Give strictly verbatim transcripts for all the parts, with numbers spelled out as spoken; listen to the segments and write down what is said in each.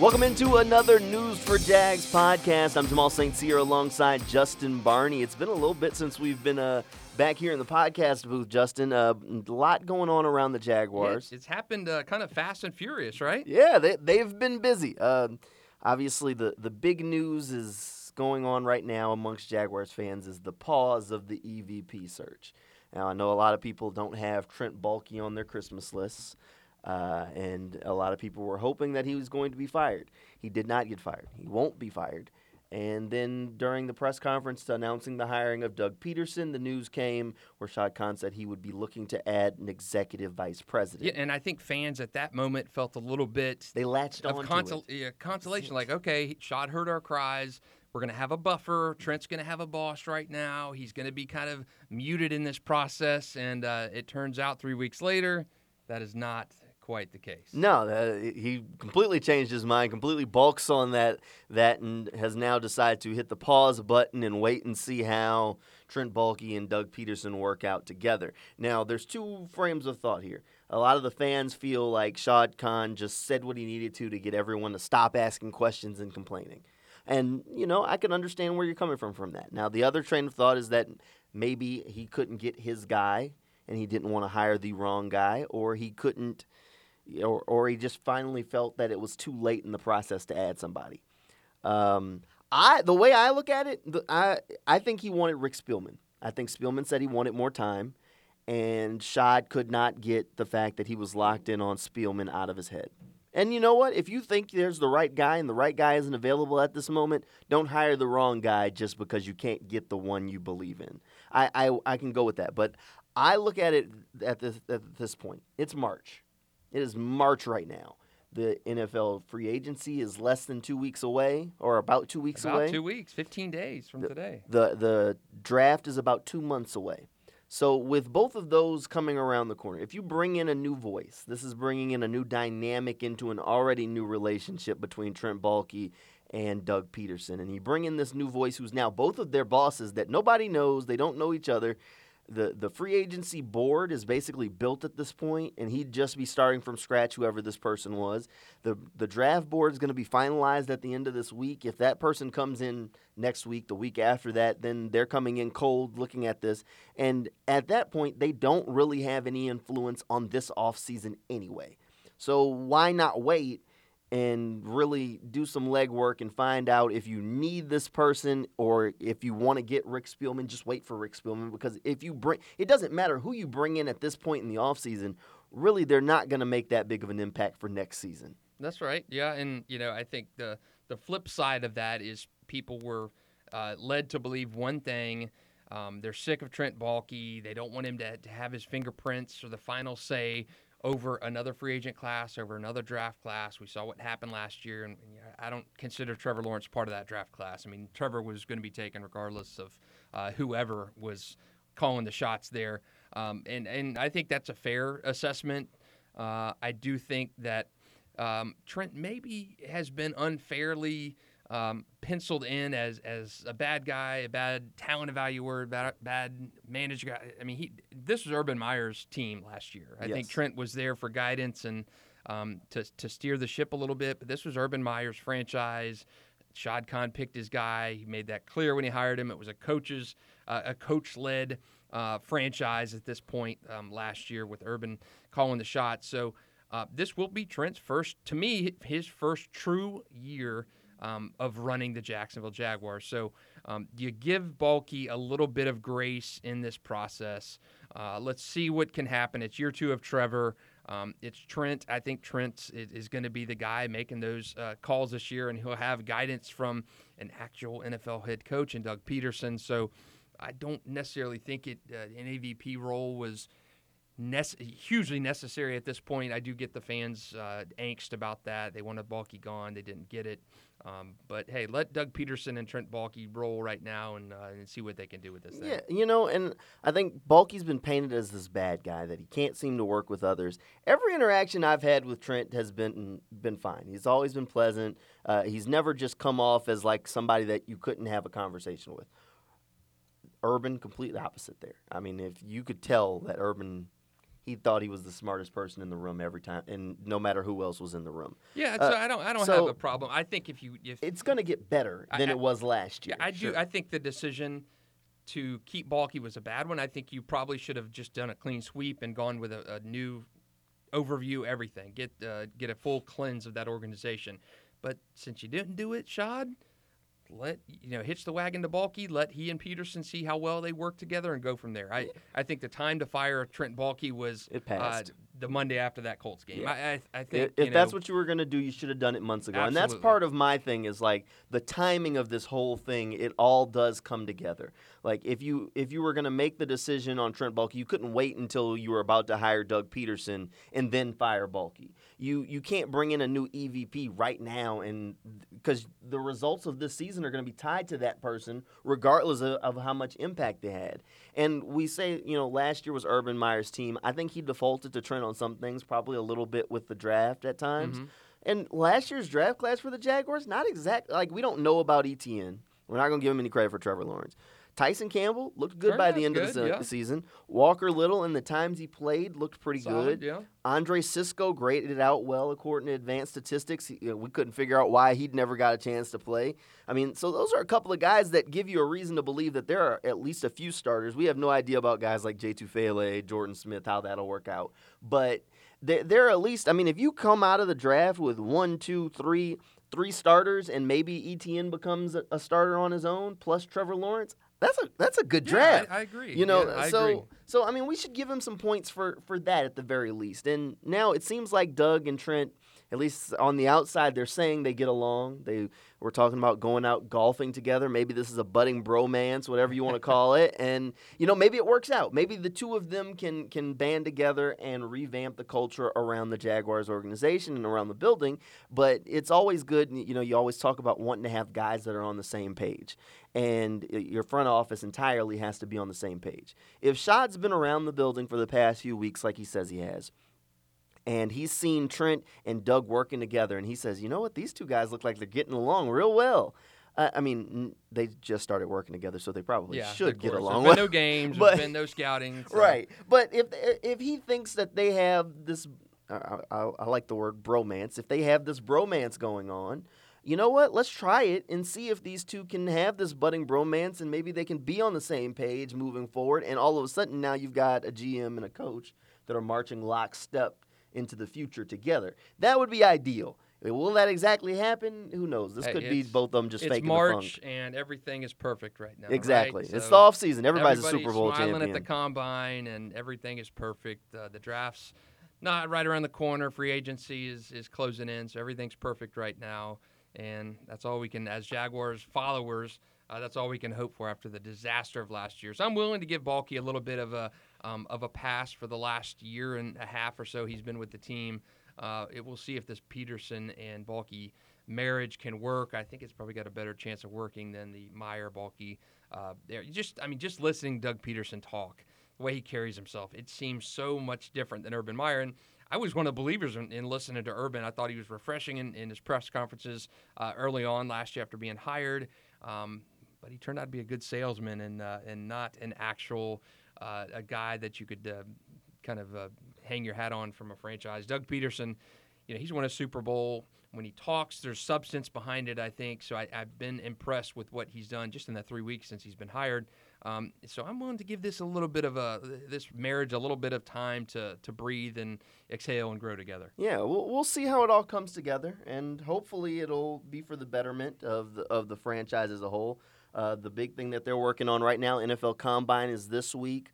Welcome into another News for Jags podcast. I'm Jamal Saint Cyr alongside Justin Barney. It's been a little bit since we've been uh, back here in the podcast booth, Justin. Uh, a lot going on around the Jaguars. It's, it's happened uh, kind of fast and furious, right? Yeah, they, they've been busy. Uh, obviously, the, the big news is going on right now amongst Jaguars fans is the pause of the E V P search. Now, I know a lot of people don't have Trent Baalke on their Christmas lists, uh, and a lot of people were hoping that he was going to be fired. He did not get fired. He won't be fired. And then during the press conference announcing the hiring of Doug Peterson, the news came where Shad Khan said he would be looking to add an executive vice president. Yeah, and I think fans at that moment felt a little bit they latched on consol- to it. Yeah, consolation, like, okay, Shad heard our cries. We're going to have a buffer. Trent's going to have a boss right now. He's going to be kind of muted in this process. And uh, it turns out three weeks later, that is not quite the case. No, uh, he completely changed his mind, completely balks on that, that and has now decided to hit the pause button and wait and see how Trent Baalke and Doug Peterson work out together. Now, there's two frames of thought here. A lot of the fans feel like Shad Khan just said what he needed to to get everyone to stop asking questions and complaining. And, you know, I can understand where you're coming from from that. Now, the other train of thought is that maybe he couldn't get his guy and he didn't want to hire the wrong guy, or he couldn't, or, or he just finally felt that it was too late in the process to add somebody. Um, I the way I look at it, the, I, I think he wanted Rick Spielman. I think Spielman said he wanted more time, and Shad could not get the fact that he was locked in on Spielman out of his head. And you know what? If you think there's the right guy and the right guy isn't available at this moment, don't hire the wrong guy just because you can't get the one you believe in. I I, I can go with that. But I look at it at this, at this point. It's March. It is March right now. The N F L free agency is less than two weeks away, or about two weeks about away. About two weeks, fifteen days from the, today. The The draft is about two months away. So with both of those coming around the corner, if you bring in a new voice, this is bringing in a new dynamic into an already new relationship between Trent Baalke and Doug Peterson. And you bring in this new voice who's now both of their bosses that nobody knows. They don't know each other. The the free agency board is basically built at this point, and he'd just be starting from scratch, whoever this person was. The the draft board is going to be finalized at the end of this week. If that person comes in next week, the week after that, then they're coming in cold looking at this. And at that point, they don't really have any influence on this offseason anyway. So why not wait and really do some legwork and find out if you need this person or if you want to get Rick Spielman? Just wait for Rick Spielman, because if you bring, it doesn't matter who you bring in at this point in the offseason, really they're not going to make that big of an impact for next season. That's right, yeah, and you know I think the, the flip side of that is people were uh, led to believe one thing. Um, they're sick of Trent Baalke. They don't want him to, to have his fingerprints or the final say over another free agent class, over another draft class. We saw what happened last year, and I don't consider Trevor Lawrence part of that draft class. I mean, Trevor was going to be taken regardless of uh, whoever was calling the shots there. Um, and, and I think that's a fair assessment. Uh, I do think that um, Trent maybe has been unfairly um, penciled in as as a bad guy, a bad talent evaluator, bad, bad manager guy. I mean, he this was Urban Meyer's team last year. I yes. think Trent was there for guidance and um, to to steer the ship a little bit, but this was Urban Meyer's franchise. Shad Khan picked his guy. He made that clear when he hired him. It was a coach's uh, a coach-led uh, franchise at this point um, last year, with Urban calling the shots. So uh, this will be Trent's first, to me, his first true year Um, of running the Jacksonville Jaguars. So um, you give Baalke a little bit of grace in this process. Uh, let's see what can happen. It's year two of Trevor. Um, it's Trent. I think Trent is, is going to be the guy making those uh, calls this year, and he'll have guidance from an actual N F L head coach in Doug Peterson. So I don't necessarily think it uh, an A V P role was Nece- hugely necessary at this point. I do get the fans' uh, angst about that. They wanted Baalke gone. They didn't get it. Um, but, hey, let Doug Peterson and Trent Baalke roll right now and, uh, and see what they can do with this thing. Yeah, you know, and I think Baalke's been painted as this bad guy that he can't seem to work with others. Every interaction I've had with Trent has been been fine. He's always been pleasant. Uh, he's never just come off as, like, somebody that you couldn't have a conversation with. Urban, complete opposite there. I mean, if you could tell that Urban – he thought he was the smartest person in the room every time, and no matter who else was in the room. Yeah, uh, so I don't I don't so have a problem. I think if you if it's going to get better than I, I, it was last year. Yeah, I sure. do. I think the decision to keep Baalke was a bad one. I think you probably should have just done a clean sweep and gone with a, a new overview everything. Get uh, get a full cleanse of that organization. But since you didn't do it, Shad, let you know, hitch the wagon to Baalke. Let he and Peterson see how well they work together and go from there. I, I think the time to fire Trent Baalke was it passed. Uh, the Monday after that Colts game. Yeah. I, I, I think if, if know, that's what you were going to do, you should have done it months ago. Absolutely. And that's part of my thing is like the timing of this whole thing. It all does come together. Like if you if you were going to make the decision on Trent Baalke, you couldn't wait until you were about to hire Doug Peterson and then fire Baalke. You you can't bring in a new E V P right now, and because the results of this season are going to be tied to that person, regardless of, of how much impact they had. And we say, you know, last year was Urban Meyer's team. I think he defaulted to Trent on some things, probably a little bit with the draft at times. Mm-hmm. And last year's draft class for the Jaguars, not exact. Like, we don't know about Etienne. We're not going to give him any credit for Trevor Lawrence. Tyson Campbell looked good Turn by the end good, of the se- yeah. season. Walker Little, in the times he played, looked pretty Solid, good. Yeah. Andre Cisco graded it out well according to advanced statistics. He, you know, we couldn't figure out why he'd never got a chance to play. I mean, so those are a couple of guys that give you a reason to believe that there are at least a few starters. We have no idea about guys like Jay Tufele, Jordan Smith, how that'll work out. But they're, they're at least, I mean, if you come out of the draft with one, two, three, three starters and maybe Etienne becomes a, a starter on his own plus Trevor Lawrence, That's a that's a good draft. Yeah, I, I agree. You know, yeah, so I agree. so I mean, we should give him some points for, for that at the very least. And now it seems like Doug and Trent, at least on the outside, they're saying they get along. They were talking about going out golfing together. Maybe this is a budding bromance, whatever you want to call it. And you know, maybe it works out. Maybe the two of them can can band together and revamp the culture around the Jaguars organization and around the building. But it's always good. You know, you always talk about wanting to have guys that are on the same page. And your front office entirely has to be on the same page. If Shad's been around the building for the past few weeks like he says he has, and he's seen Trent and Doug working together, and he says, you know what, these two guys look like they're getting along real well. Uh, I mean, they just started working together, so they probably yeah, should get along. There's been no games, but, there's been no scouting. So. Right, but if if he thinks that they have this, I, I, I like the word bromance, if they have this bromance going on, you know what, let's try it and see if these two can have this budding bromance and maybe they can be on the same page moving forward. And all of a sudden now you've got a G M and a coach that are marching lockstep into the future together. That would be ideal. Will that exactly happen? Who knows? This hey, could be both of them just faking the funk. It's March and everything is perfect right now. Exactly. Right? So it's the off season. Everybody's, everybody's a Super Bowl champion. Smiling at the combine and everything is perfect. Uh, the draft's not right around the corner. Free agency is, is closing in, so everything's perfect right now. And that's all we can, as Jaguars followers, uh, that's all we can hope for after the disaster of last year. So I'm willing to give Baalke a little bit of a um, of a pass for the last year and a half or so he's been with the team. Uh, it, we'll see if this Peterson and Baalke marriage can work. I think it's probably got a better chance of working than the Meyer Baalke. Uh, there, just I mean, just listening Doug Peterson talk, the way he carries himself, it seems so much different than Urban Meyer. And I was one of the believers in, in listening to Urban. I thought he was refreshing in, in his press conferences uh, early on last year after being hired. Um, but he turned out to be a good salesman and uh, and not an actual uh, a guy that you could uh, kind of uh, hang your hat on from a franchise. Doug Peterson, you know, he's won a Super Bowl. When he talks, there's substance behind it, I think. So I, I've been impressed with what he's done just in the three weeks since he's been hired. Um, so I'm willing to give this a little bit of a this marriage a little bit of time to to breathe and exhale and grow together. Yeah, we'll we'll see how it all comes together, and hopefully it'll be for the betterment of the of the franchise as a whole. Uh, the big thing that they're working on right now, N F L Combine, is this week.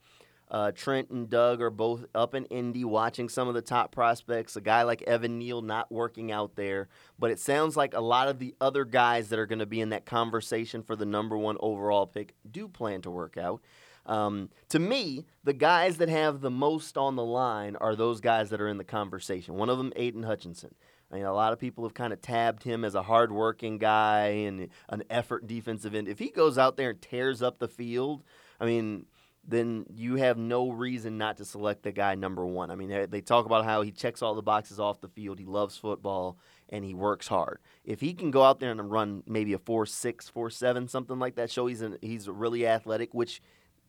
Uh, Trent and Doug are both up in Indy watching some of the top prospects, a guy like Evan Neal not working out there. But it sounds like a lot of the other guys that are going to be in that conversation for the number one overall pick do plan to work out. Um, to me, the guys that have the most on the line are those guys that are in the conversation. One of them, Aiden Hutchinson. I mean, a lot of people have kind of tabbed him as a hardworking guy and an effort defensive end. If he goes out there and tears up the field, I mean, then you have no reason not to select the guy number one. I mean, they, they talk about how he checks all the boxes off the field, he loves football, and he works hard. If he can go out there and run maybe a four six, four seven, something like that, show he's, an, he's really athletic, which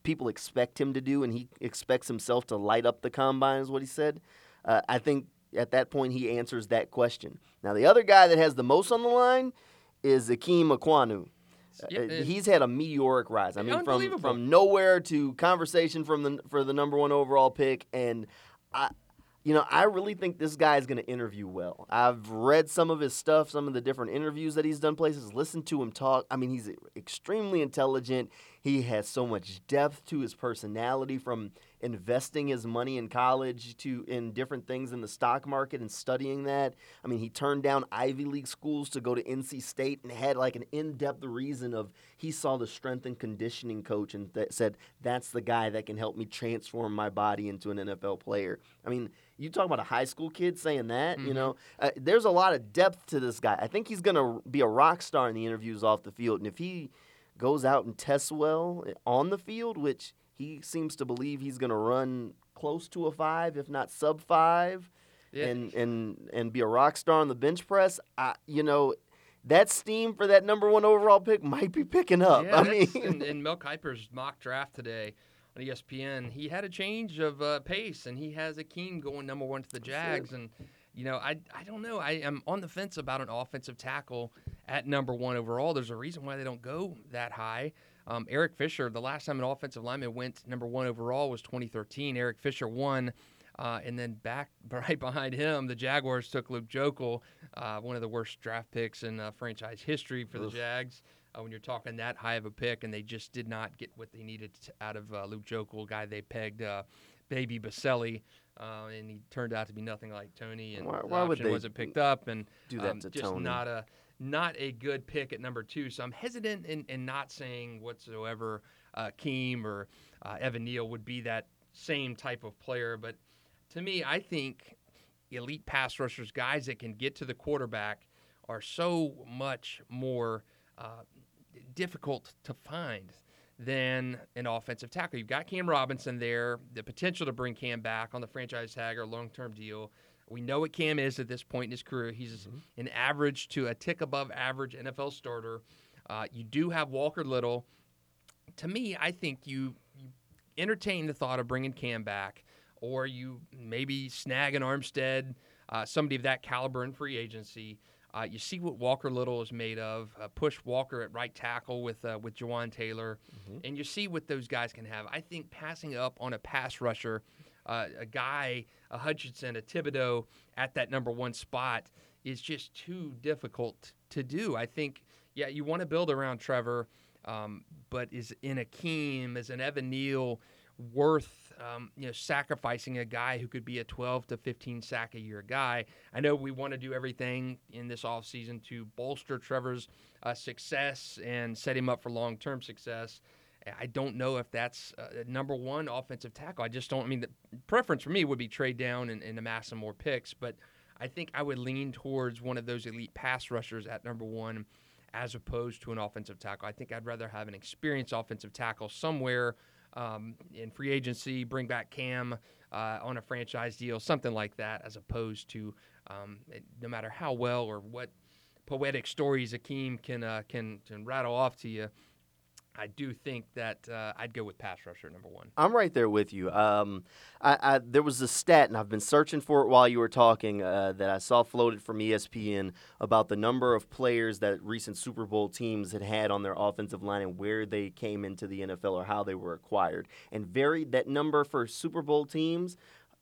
people expect him to do, and he expects himself to light up the combine is what he said, uh, I think at that point he answers that question. Now, the other guy that has the most on the line is Ikem Ekwonu. Yep, uh, he's had a meteoric rise. I mean, from, from nowhere to conversation from the for the number one overall pick, and I, you know, I really think this guy is going to interview well. I've read some of his stuff, some of the different interviews that he's done places, listened to him talk. I mean, he's extremely intelligent. He has so much depth to his personality, from investing his money in college to in different things in the stock market and studying that. I mean, he turned down Ivy League schools to go to N C State and had like an in-depth reason of he saw the strength and conditioning coach and th- said, that's the guy that can help me transform my body into an N F L player. I mean, you talk about a high school kid saying that, mm-hmm. you know, uh, there's a lot of depth to this guy. I think he's going to be a rock star in the interviews off the field. And if he goes out and tests well on the field, which he seems to believe he's going to run close to a five, if not sub five, yeah. and, and and be a rock star on the bench press, I, you know, that steam for that number one overall pick might be picking up. Yeah, I mean, in, in Mel Kiper's mock draft today on E S P N, he had a change of uh, pace, and he has Akeem going number one to the Jags. And, you know, I I don't know. I am on the fence about an offensive tackle at number one overall. There's a reason why they don't go that high. Um, Eric Fisher, the last time an offensive lineman went number one overall was twenty thirteen. Eric Fisher won, uh, and then back right behind him, the Jaguars took Luke Joeckel, uh, one of the worst draft picks in uh, franchise history for Oof. the Jags. Uh, when you're talking that high of a pick, and they just did not get what they needed to, out of uh, Luke Joeckel, a guy they pegged uh, Baby Baselli. Uh, and he turned out to be nothing like Tony, and why, the why option wasn't picked up, and do that um, to just Tony? not a not a good pick at number two. So I'm hesitant in, in not saying whatsoever uh, Keem or uh, Evan Neal would be that same type of player. But to me, I think elite pass rushers, guys that can get to the quarterback, are so much more uh, difficult to find than an offensive tackle. You've got Cam Robinson there, the potential to bring Cam back on the franchise tag or long-term deal. We know what Cam is at this point in his career. He's mm-hmm. an average to a tick above average N F L starter. Uh, you do have Walker Little. To me, I think you, you entertain the thought of bringing Cam back, or you maybe snag an Armstead, uh, somebody of that caliber in free agency. Uh, you see what Walker Little is made of. Uh, push Walker at right tackle with uh, with Jawaan Taylor, mm-hmm. and you see what those guys can have. I think passing up on a pass rusher, uh, a guy, a Hutchinson, a Thibodeau at that number one spot is just too difficult to do. I think, yeah, you want to build around Trevor, um, but is in Akeem, is an Evan Neal worth um, you know, sacrificing a guy who could be a twelve to fifteen sack a year guy? I know we want to do everything in this offseason to bolster Trevor's uh, success and set him up for long-term success. I don't know if that's uh, number one offensive tackle. I just don't. I mean, the preference for me would be trade down and, and amass some more picks, but I think I would lean towards one of those elite pass rushers at number one as opposed to an offensive tackle. I think I'd rather have an experienced offensive tackle somewhere Um, in free agency, bring back Cam uh, on a franchise deal, something like that, as opposed to um, no matter how well or what poetic stories Akeem can uh, can, can rattle off to you, I do think that uh, I'd go with pass rusher number one. I'm right there with you. Um, I, I, there was a stat, and I've been searching for it while you were talking, uh, that I saw floated from E S P N about the number of players that recent Super Bowl teams had had on their offensive line and where they came into the N F L or how they were acquired. And varied that number for Super Bowl teams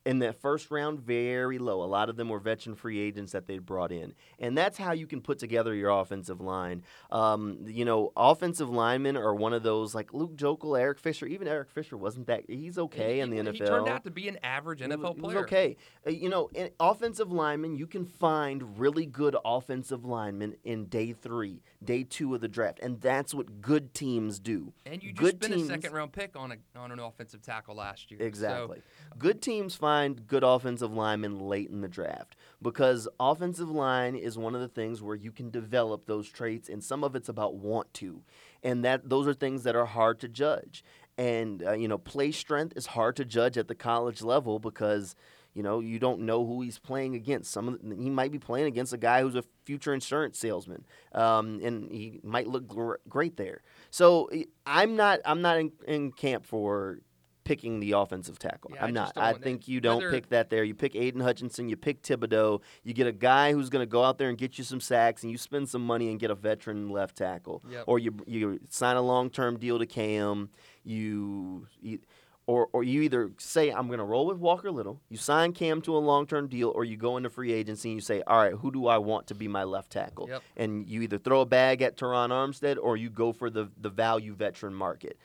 in that first round, very low. A lot of them were veteran free agents that they brought in. And that's how you can put together your offensive line. Um, you know, offensive linemen are one of those, like Luke Joeckel, Eric Fisher. Even Eric Fisher wasn't that – he's okay he, in the he, N F L. He turned out to be an average N F L he, player. He's okay. Uh, you know, in offensive linemen, you can find really good offensive linemen in day three, day two of the draft. And that's what good teams do. And you just good spent teams, a second-round pick on, a, on an offensive tackle last year. Exactly. So, good teams find good offensive linemen late in the draft, because offensive line is one of the things where you can develop those traits, and some of it's about want to, and that those are things that are hard to judge. And uh, you know, play strength is hard to judge at the college level because You know, you don't know who he's playing against. Some of the, he might be playing against a guy who's a future insurance salesman, um, and he might look gr- great there. So I'm not I'm not in, in camp for picking the offensive tackle. Yeah, I'm not. I think it. you don't Whether... pick that there. You pick Aiden Hutchinson. You pick Thibodeau. You get a guy who's going to go out there and get you some sacks, and you spend some money and get a veteran left tackle, yep. or you you sign a long-term deal to Cam. You. you Or or you either say, I'm going to roll with Walker Little, you sign Cam to a long-term deal, or you go into free agency and you say, all right, who do I want to be my left tackle? Yep. And you either throw a bag at Terron Armstead or you go for the, the value veteran market.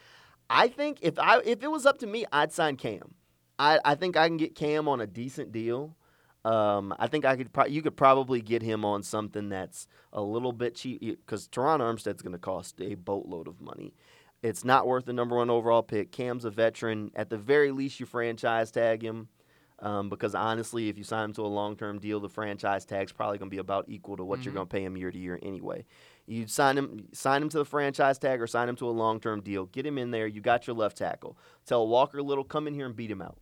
I think if I if it was up to me, I'd sign Cam. I, I think I can get Cam on a decent deal. Um, I think I could. Pro- you could probably get him on something that's a little bit cheap because Terron Armstead's going to cost a boatload of money. It's not worth the number one overall pick. Cam's a veteran. At the very least, you franchise tag him um, because, honestly, if you sign him to a long-term deal, the franchise tag's probably going to be about equal to what mm-hmm. you're going to pay him year to year anyway. You sign him sign him to the franchise tag or sign him to a long-term deal. Get him in there. You got your left tackle. Tell Walker Little, come in here and beat him out.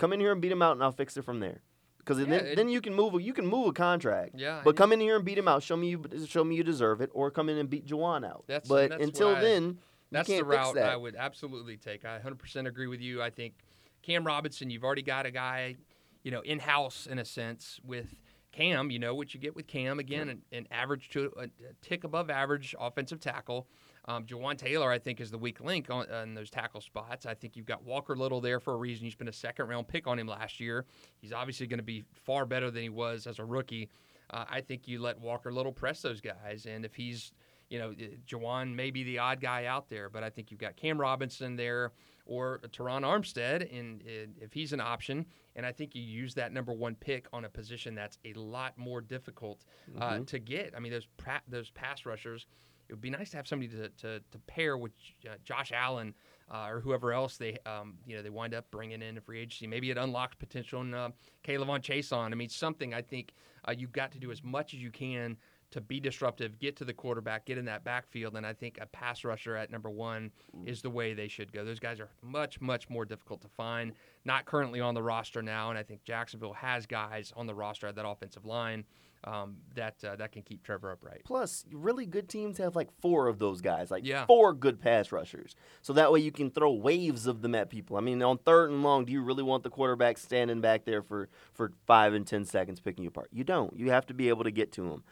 Come in here and beat him out, and I'll fix it from there. Because yeah, then, then you can move you can move a contract. Yeah, but come in here and beat him out. Show me you show me you deserve it, or come in and beat Jawaan out. That's, but that's until then – That's the route that. I would absolutely take. I one hundred percent agree with you. I think Cam Robinson, you've already got a guy, you know, in-house in a sense with Cam. You know what you get with Cam. Again, an, an average to a tick above average offensive tackle. Um, Jawaan Taylor, I think, is the weak link on, on those tackle spots. I think you've got Walker Little there for a reason. You spent a second-round pick on him last year. He's obviously going to be far better than he was as a rookie. Uh, I think you let Walker Little press those guys, and if he's – You know, Jawaan may be the odd guy out there, but I think you've got Cam Robinson there or Terron Armstead, and, and if he's an option, and I think you use that number one pick on a position that's a lot more difficult uh, mm-hmm. to get. I mean, those pra- those pass rushers, it would be nice to have somebody to to, to pair with uh, Josh Allen uh, or whoever else they um you know they wind up bringing in a free agency. Maybe it unlocks potential in uh, Kayvon Thibodeau. I mean, something I think uh, you've got to do as much as you can to be disruptive, get to the quarterback, get in that backfield, and I think a pass rusher at number one is the way they should go. Those guys are much, much more difficult to find, not currently on the roster now, and I think Jacksonville has guys on the roster at that offensive line um, that uh, that can keep Trevor upright. Plus, really good teams have like four of those guys, like yeah. four good pass rushers. So that way you can throw waves of them at people. I mean, on third and long, do you really want the quarterback standing back there for, for five and ten seconds picking you apart? You don't. You have to be able to get to them.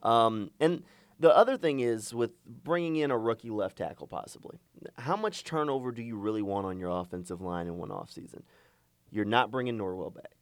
Um, and the other thing is with bringing in a rookie left tackle possibly, how much turnover do you really want on your offensive line in one offseason? You're not bringing Norwell back.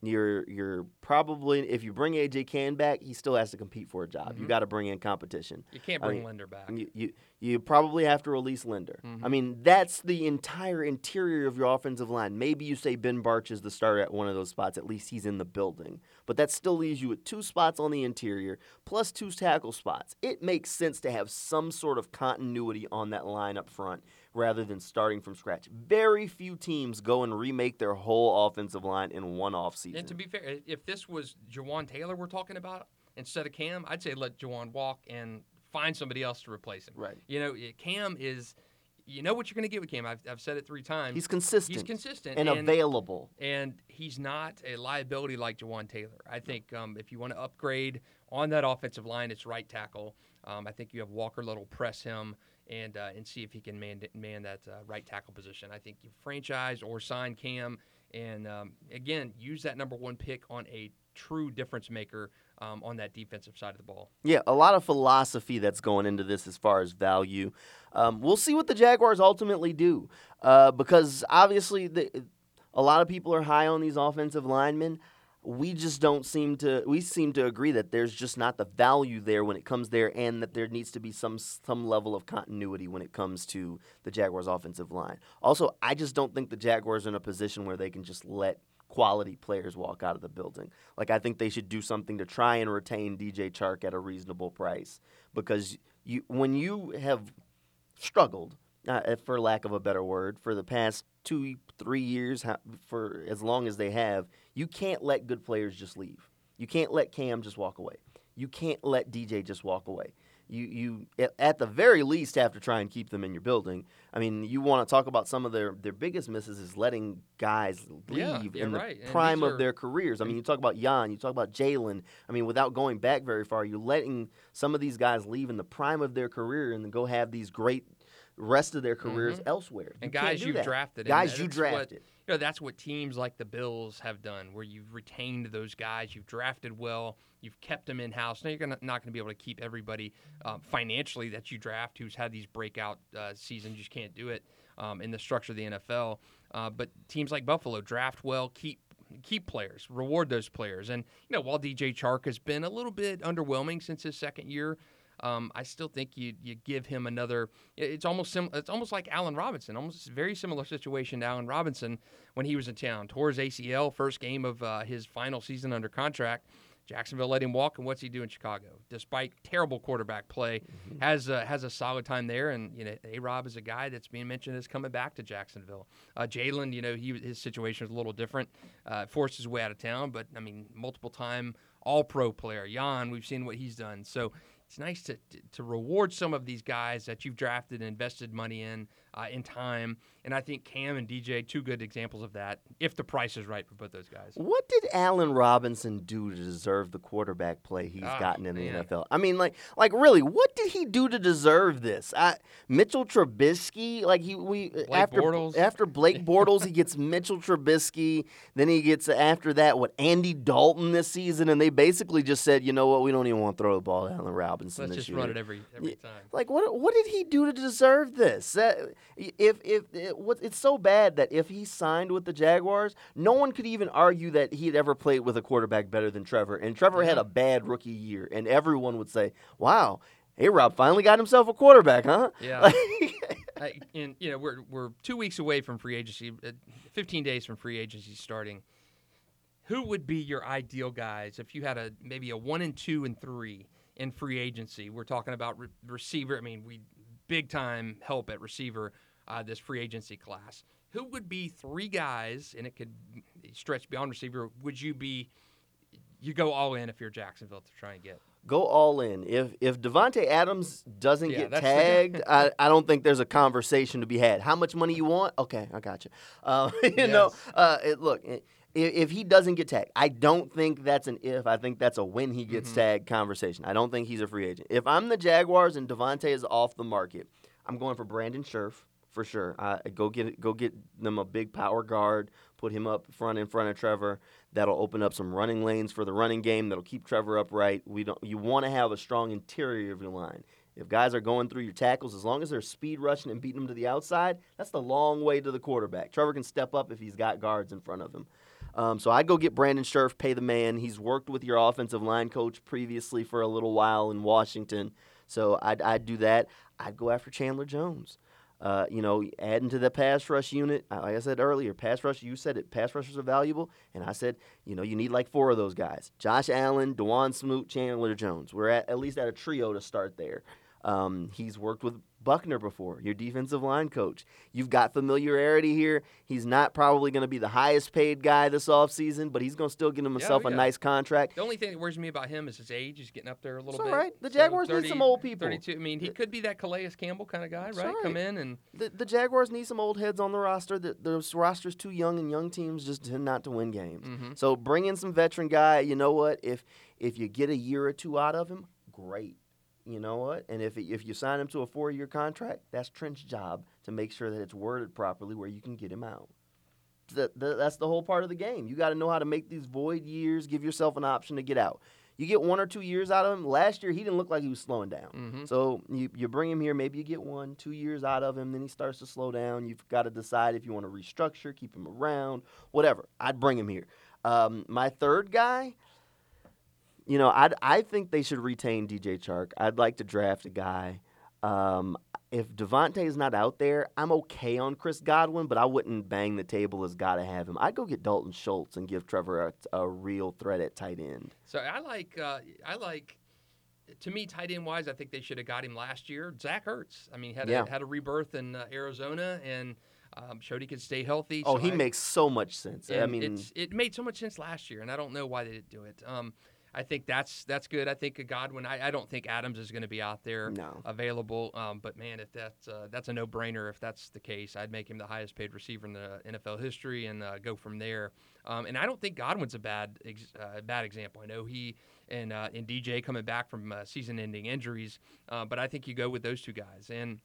You're you're probably, if you bring A J. Cann back, he still has to compete for a job. Mm-hmm. You got to bring in competition. You can't bring I mean, Linder back. You, you you probably have to release Linder. Mm-hmm. I mean, that's the entire interior of your offensive line. Maybe you say Ben Bartch is the starter at one of those spots. At least he's in the building. But that still leaves you with two spots on the interior plus two tackle spots. It makes sense to have some sort of continuity on that line up front rather than starting from scratch. Very few teams go and remake their whole offensive line in one offseason. And to be fair, if this was Jawaan Taylor we're talking about instead of Cam, I'd say let Jawaan walk and find somebody else to replace him. Right. You know, Cam is – you know what you're going to get with Cam. I've, I've said it three times. He's consistent. He's consistent. And, and available. And he's not a liability like Jawaan Taylor. I think um, if you want to upgrade on that offensive line, it's right tackle. Um, I think you have Walker Little press him and uh, and see if he can man man that uh, right tackle position. I think you franchise or sign Cam, and um, again, use that number one pick on a true difference maker um, on that defensive side of the ball. Yeah, a lot of philosophy that's going into this as far as value. Um, we'll see what the Jaguars ultimately do uh, because obviously the, a lot of people are high on these offensive linemen. We just don't seem to – we seem to agree that there's just not the value there when it comes there and that there needs to be some some level of continuity when it comes to the Jaguars' offensive line. Also, I just don't think the Jaguars are in a position where they can just let quality players walk out of the building. Like, I think they should do something to try and retain D J Chark at a reasonable price because you when you have struggled – Uh, for lack of a better word, for the past two, three years, for as long as they have, you can't let good players just leave. You can't let Cam just walk away. You can't let D J just walk away. you you at the very least have to try and keep them in your building. I mean, you want to talk about some of their, their biggest misses is letting guys leave yeah, in the right. prime of are, their careers. I mean, you talk about Jan, you talk about Jalen. I mean, without going back very far, you're letting some of these guys leave in the prime of their career and then go have these great rest of their careers mm-hmm. elsewhere. And you guys you've that. drafted. Guys that, you drafted. What, you know, that's what teams like the Bills have done, where you've retained those guys, you've drafted well, you've kept them in-house. Now you're gonna, not going to be able to keep everybody um, financially that you draft who's had these breakout uh, seasons. You just can't do it um, in the structure of the N F L. Uh, but teams like Buffalo draft well, keep keep players, reward those players. And, you know, while D J Chark has been a little bit underwhelming since his second year, Um, I still think you you give him another. It's almost sim, It's almost like Allen Robinson, almost very similar situation to Allen Robinson when he was in town. Tore his A C L first game of uh, his final season under contract. Jacksonville let him walk, and what's he do in Chicago? Despite terrible quarterback play, mm-hmm. has a, has a solid time there. And you know, A-Rob is a guy that's being mentioned as coming back to Jacksonville. Uh, Jalen, you know, he his situation was a little different. Uh, forced his way out of town, but I mean, multiple time All-Pro player. Jan, we've seen what he's done. So. It's nice to, to to reward some of these guys that you've drafted and invested money in, uh, in time. And I think Cam and D J, two good examples of that, if the price is right for both those guys. What did Allen Robinson do to deserve the quarterback play he's oh, gotten in the man. N F L? I mean, like, like really, what did he do to deserve this? I, Mitchell Trubisky, like he we Blake after Bortles. after Blake Bortles, he gets Mitchell Trubisky. Then he gets after that what Andy Dalton this season, and they basically just said, you know what, we don't even want to throw the ball to Allen Robinson. Let's just year. run it every every time. Like what what did he do to deserve this? That, if if it, what, it's so bad that if he signed with the Jaguars, no one could even argue that he'd ever played with a quarterback better than Trevor. And Trevor mm-hmm. had a bad rookie year, and everyone would say, "Wow, hey Rob finally got himself a quarterback, huh?" Yeah. Like, I, and you know we're we're two weeks away from free agency, uh, fifteen days from free agency starting. Who would be your ideal guys if you had a maybe a one and two and three? In free agency, we're talking about re- receiver. I mean, we big time help at receiver uh, this free agency class. Who would be three guys, and it could stretch beyond receiver? Would you be? You go all in if you're Jacksonville to try and get. Go all in. If if Davante Adams doesn't yeah, get tagged, I, I don't think there's a conversation to be had. How much money you want? Okay, I got you. Uh, you yes. know, uh, it, look. It, If he doesn't get tagged, I don't think that's an if. I think that's a when he gets mm-hmm. tagged conversation. I don't think he's a free agent. If I'm the Jaguars and Davante is off the market, I'm going for Brandon Scherff for sure. Uh, go get go get them a big power guard, put him up front in front of Trevor. That'll open up some running lanes for the running game. That'll keep Trevor upright. We don't. You want to have a strong interior of your line. If guys are going through your tackles, as long as they're speed rushing and beating them to the outside, that's the long way to the quarterback. Trevor can step up if he's got guards in front of him. Um, so I'd go get Brandon Scherff, pay the man. He's worked with your offensive line coach previously for a little while in Washington. So I'd, I'd do that. I'd go after Chandler Jones. Uh, you know, adding to the pass rush unit, like I said earlier, pass rush, you said it, pass rushers are valuable. And I said, you know, you need like four of those guys. Josh Allen, Dwan Smoot, Chandler Jones. We're at, at least at a trio to start there. Um, he's worked with Buckner before, your defensive line coach. You've got familiarity here. He's not probably going to be the highest paid guy this offseason, but he's going to still get himself yeah, a nice contract. The only thing that worries me about him is his age. He's getting up there a little it's bit. It's all right. The Jaguars so thirty, need some old people. thirty-two. I mean, he could be that Calais Campbell kind of guy, right? right? Come in and the, the Jaguars need some old heads on the roster. The, the roster's too young, and young teams just tend not to win games. Mm-hmm. So bring in some veteran guy. You know what? If if you get a year or two out of him, great. You know what? And if if you sign him to a four-year contract, that's Trent's job to make sure that it's worded properly where you can get him out. The, the, that's the whole part of the game. You got to know how to make these void years, give yourself an option to get out. You get one or two years out of him. Last year, he didn't look like he was slowing down. Mm-hmm. So you, you bring him here. Maybe you get one, two years out of him. Then he starts to slow down. You've got to decide if you want to restructure, keep him around, whatever. I'd bring him here. Um, my third guy... You know, I I think they should retain D J Chark. I'd like to draft a guy. Um, if Davante is not out there, I'm okay on Chris Godwin, but I wouldn't bang the table as got to have him. I'd go get Dalton Schultz and give Trevor a, a real threat at tight end. So I like uh, I like. To me, tight end wise, I think they should have got him last year. Zach Ertz. I mean, had yeah. a, had a rebirth in uh, Arizona and. Um, showed he could stay healthy. Oh, so he I, makes so much sense. I mean, it's, it made so much sense last year, and I don't know why they didn't do it. Um, I think that's that's good. I think Godwin. I, I don't think Adams is going to be out there no. available. Um, but man, if that's uh, that's a no-brainer. If that's the case, I'd make him the highest-paid receiver in the N F L history and uh, go from there. Um, and I don't think Godwin's a bad ex- uh, bad example. I know he and uh, and D J coming back from uh, season-ending injuries, uh, but I think you go with those two guys. And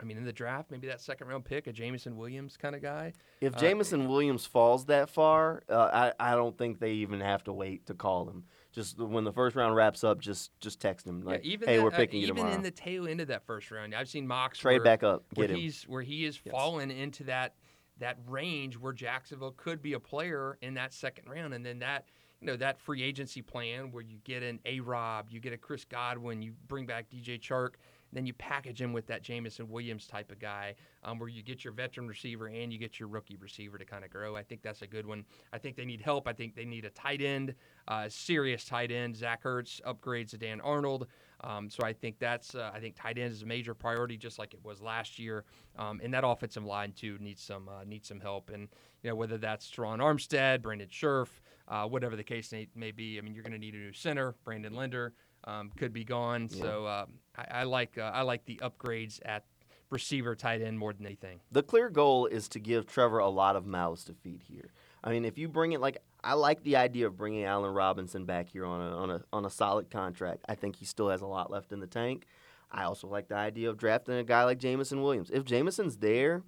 I mean, in the draft, maybe that second-round pick, a Jameson Williams kind of guy. If Jameson uh, Williams falls that far, uh, I, I don't think they even have to wait to call him. Just when the first round wraps up, just just text him. Like, yeah, even hey, the, we're picking uh, you tomorrow. Even in the tail end of that first round, I've seen mocks Trade where, back up. Get where, him. He's, where he is yes. falling into that that range where Jacksonville could be a player in that second round. And then that you know that free agency plan where you get an A-Rob, you get a Chris Godwin, you bring back D J Chark, then you package him with that Jameson Williams type of guy um, where you get your veteran receiver and you get your rookie receiver to kind of grow. I think that's a good one. I think they need help. I think they need a tight end, uh, serious tight end. Zach Ertz upgrades to Dan Arnold. Um, so I think that's uh, I think tight end is a major priority, just like it was last year. Um, and that offensive line, too, needs some uh, needs some help. And, you know, whether that's Terron Armstead, Brandon Scherff, uh, whatever the case may, may be, I mean, you're going to need a new center, Brandon Linder. Um, could be gone, yeah. so uh, I, I like uh, I like the upgrades at receiver, tight end more than anything. The clear goal is to give Trevor a lot of mouths to feed here. I mean, if you bring it like I like the idea of bringing Allen Robinson back here on a on a on a solid contract. I think he still has a lot left in the tank. I also like the idea of drafting a guy like Jameson Williams. If Jameson's there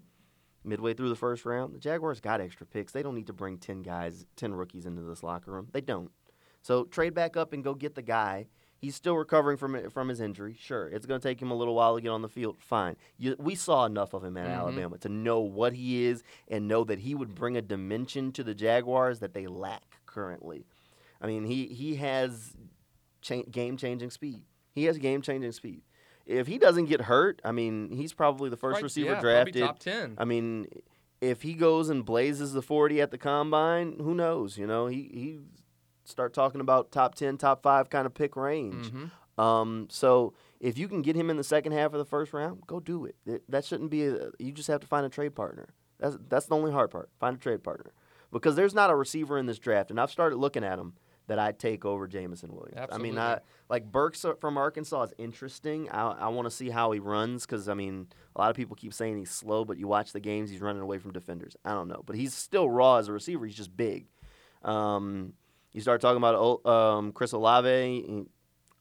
midway through the first round, the Jaguars got extra picks. They don't need to bring ten guys, ten rookies into this locker room. They don't. So trade back up and go get the guy. He's still recovering from from his injury. Sure, it's going to take him a little while to get on the field. Fine. You, we saw enough of him at mm-hmm. Alabama to know what he is and know that he would bring a dimension to the Jaguars that they lack currently. I mean, he, he has cha- game-changing speed. He has game-changing speed. If he doesn't get hurt, I mean, he's probably the first right, receiver yeah, drafted. Top ten. I mean, if he goes and blazes the forty at the combine, who knows? You know, he he. Start talking about top ten, top five kind of pick range. Mm-hmm. Um, so if you can get him in the second half of the first round, go do it. It that shouldn't be a, you just have to find a trade partner. That's that's the only hard part, find a trade partner. Because there's not a receiver in this draft, and I've started looking at him, that I'd take over Jameson Williams. Absolutely. I mean, I, like Burks from Arkansas is interesting. I, I want to see how he runs because, I mean, a lot of people keep saying he's slow, but you watch the games, he's running away from defenders. I don't know. But he's still raw as a receiver. He's just big. Um You start talking about um, Chris Olave,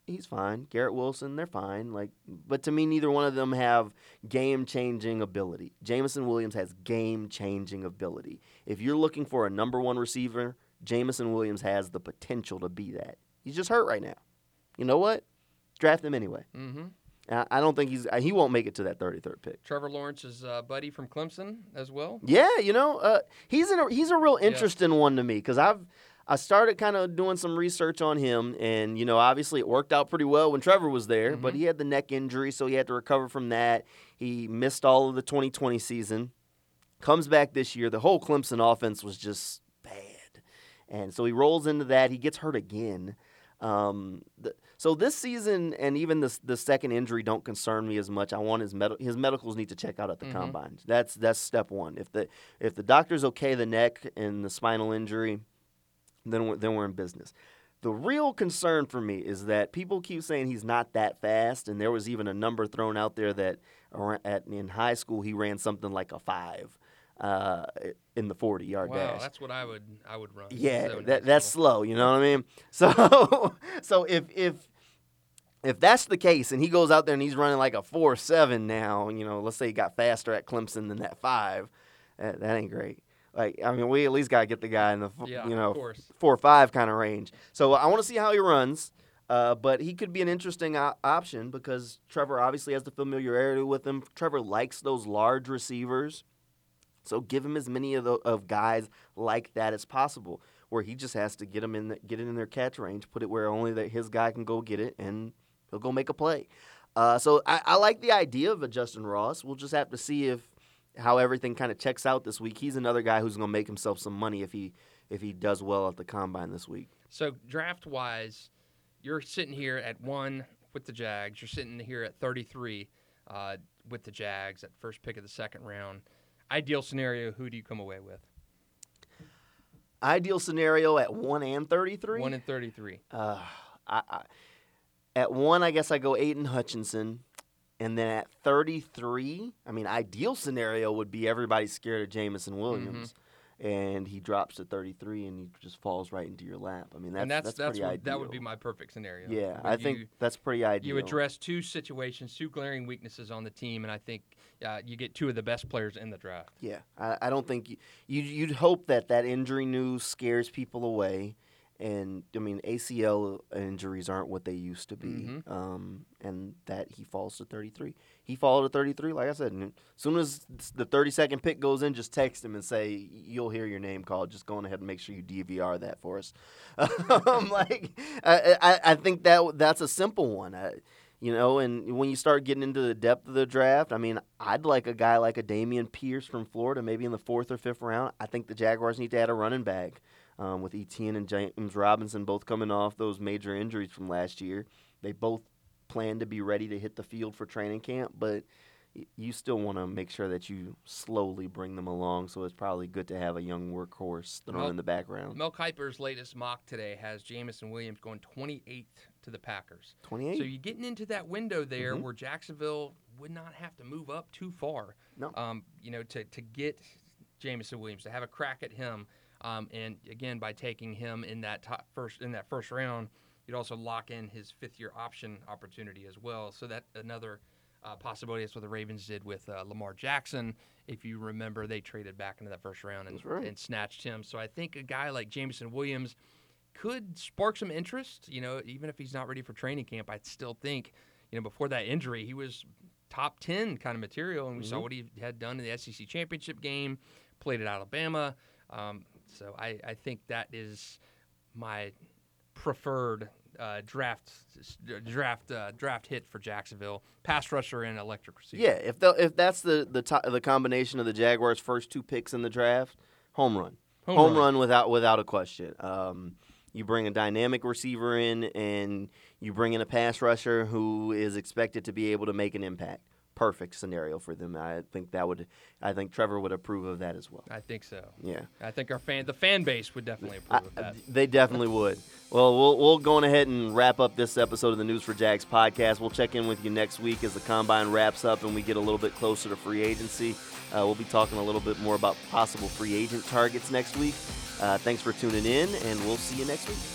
he's fine. Garrett Wilson, they're fine. Like, but to me, neither one of them have game-changing ability. Jameson Williams has game-changing ability. If you're looking for a number one receiver, Jameson Williams has the potential to be that. He's just hurt right now. You know what? Draft him anyway. Mm-hmm. I don't think he's – he won't make it to that thirty-third pick. Trevor Lawrence is a buddy from Clemson as well. Yeah, you know, uh, he's, in a, he's a real interesting yeah. one to me because I've – I started kind of doing some research on him, and, you know, obviously it worked out pretty well when Trevor was there, mm-hmm. but he had the neck injury, so he had to recover from that. He missed all of the twenty twenty season. Comes back this year. The whole Clemson offense was just bad. And so he rolls into that. He gets hurt again. Um, th- so this season and even this, the second injury don't concern me as much. I want his med- his medicals need to check out at the mm-hmm. combine. That's that's step one. If the If the doctor's okay, the neck and the spinal injury – Then we're, then we're in business. The real concern for me is that people keep saying he's not that fast, and there was even a number thrown out there that at, in high school he ran something like a five uh, in the forty-yard wow, dash. Wow, that's what I would I would run. Yeah, so that, that's slow. You know what I mean? So so if if if that's the case, and he goes out there and he's running like a four seven now, you know, let's say he got faster at Clemson than that five, that, that ain't great. Like, I mean, we at least got to get the guy in the, yeah, you know, four or five kind of range. So I want to see how he runs, uh, but he could be an interesting o- option because Trevor obviously has the familiarity with him. Trevor likes those large receivers, so give him as many of the, of guys like that as possible, where he just has to get them in the, get it in their catch range, put it where only that his guy can go get it, and he'll go make a play. Uh, so I, I like the idea of a Justin Ross. We'll just have to see if. How everything kind of checks out this week. He's another guy who's going to make himself some money if he if he does well at the combine this week. So draft wise, you're sitting here at one with the Jags. You're sitting here at thirty-three uh, with the Jags at first pick of the second round. Ideal scenario, who do you come away with? Ideal scenario at one and thirty-three? one and thirty-three. Uh, I, I, at one, I guess I go Aiden Hutchinson. And then at thirty-three, I mean, ideal scenario would be everybody's scared of Jameson Williams. Mm-hmm. And he drops to thirty-three, and he just falls right into your lap. I mean, that's, and that's, that's, that's pretty what, ideal. That would be my perfect scenario. Yeah, I you, think that's pretty ideal. You address two situations, two glaring weaknesses on the team, and I think uh, you get two of the best players in the draft. Yeah, I, I don't think you, you – you'd hope that that injury news scares people away. And, I mean, A C L injuries aren't what they used to be, mm-hmm. um, and that he falls to thirty-three. He followed to thirty-three, like I said. As soon as the thirty-second pick goes in, just text him and say, you'll hear your name called. Just go on ahead and make sure you D V R that for us. um, like, I, I, I think that that's a simple one. I, you know, and when you start getting into the depth of the draft, I mean, I'd like a guy like a Dameon Pierce from Florida, maybe in the fourth or fifth round. I think the Jaguars need to add a running back. Um, with Etienne and James Robinson both coming off those major injuries from last year. They both plan to be ready to hit the field for training camp, but y- you still want to make sure that you slowly bring them along, so it's probably good to have a young workhorse thrown Mel, in the background. Mel Kiper's latest mock today has Jameson Williams going twenty-eighth to the Packers. twenty-eight? So you're getting into that window there mm-hmm. where Jacksonville would not have to move up too far. No. Um, you know, to, to get Jameson Williams, to have a crack at him. Um, and again, by taking him in that top first in that first round, you'd also lock in his fifth-year option opportunity as well. So that another uh, possibility. That's what the Ravens did with uh, Lamar Jackson. If you remember, they traded back into that first round and, right. and snatched him. So I think a guy like Jameson Williams could spark some interest. You know, even if he's not ready for training camp, I still think, you know, before that injury, he was top ten kind of material, and we mm-hmm. saw what he had done in the S E C championship game, played at Alabama. Um, So I, I think that is my preferred uh, draft draft uh, draft hit for Jacksonville, pass rusher and electric receiver. Yeah, if the, if that's the the to, the combination of the Jaguars' first two picks in the draft, home run, home, home run. run without without a question. Um, you bring a dynamic receiver in, and you bring in a pass rusher who is expected to be able to make an impact. Perfect scenario for them. I think that would. I think Trevor would approve of that as well. I think so. Yeah. I think our fan, the fan base, would definitely approve I, of that. They definitely would. Well, we'll we'll go on ahead and wrap up this episode of the News for Jags podcast. We'll check in with you next week as the combine wraps up and we get a little bit closer to free agency. Uh, we'll be talking a little bit more about possible free agent targets next week. Uh, thanks for tuning in, and we'll see you next week.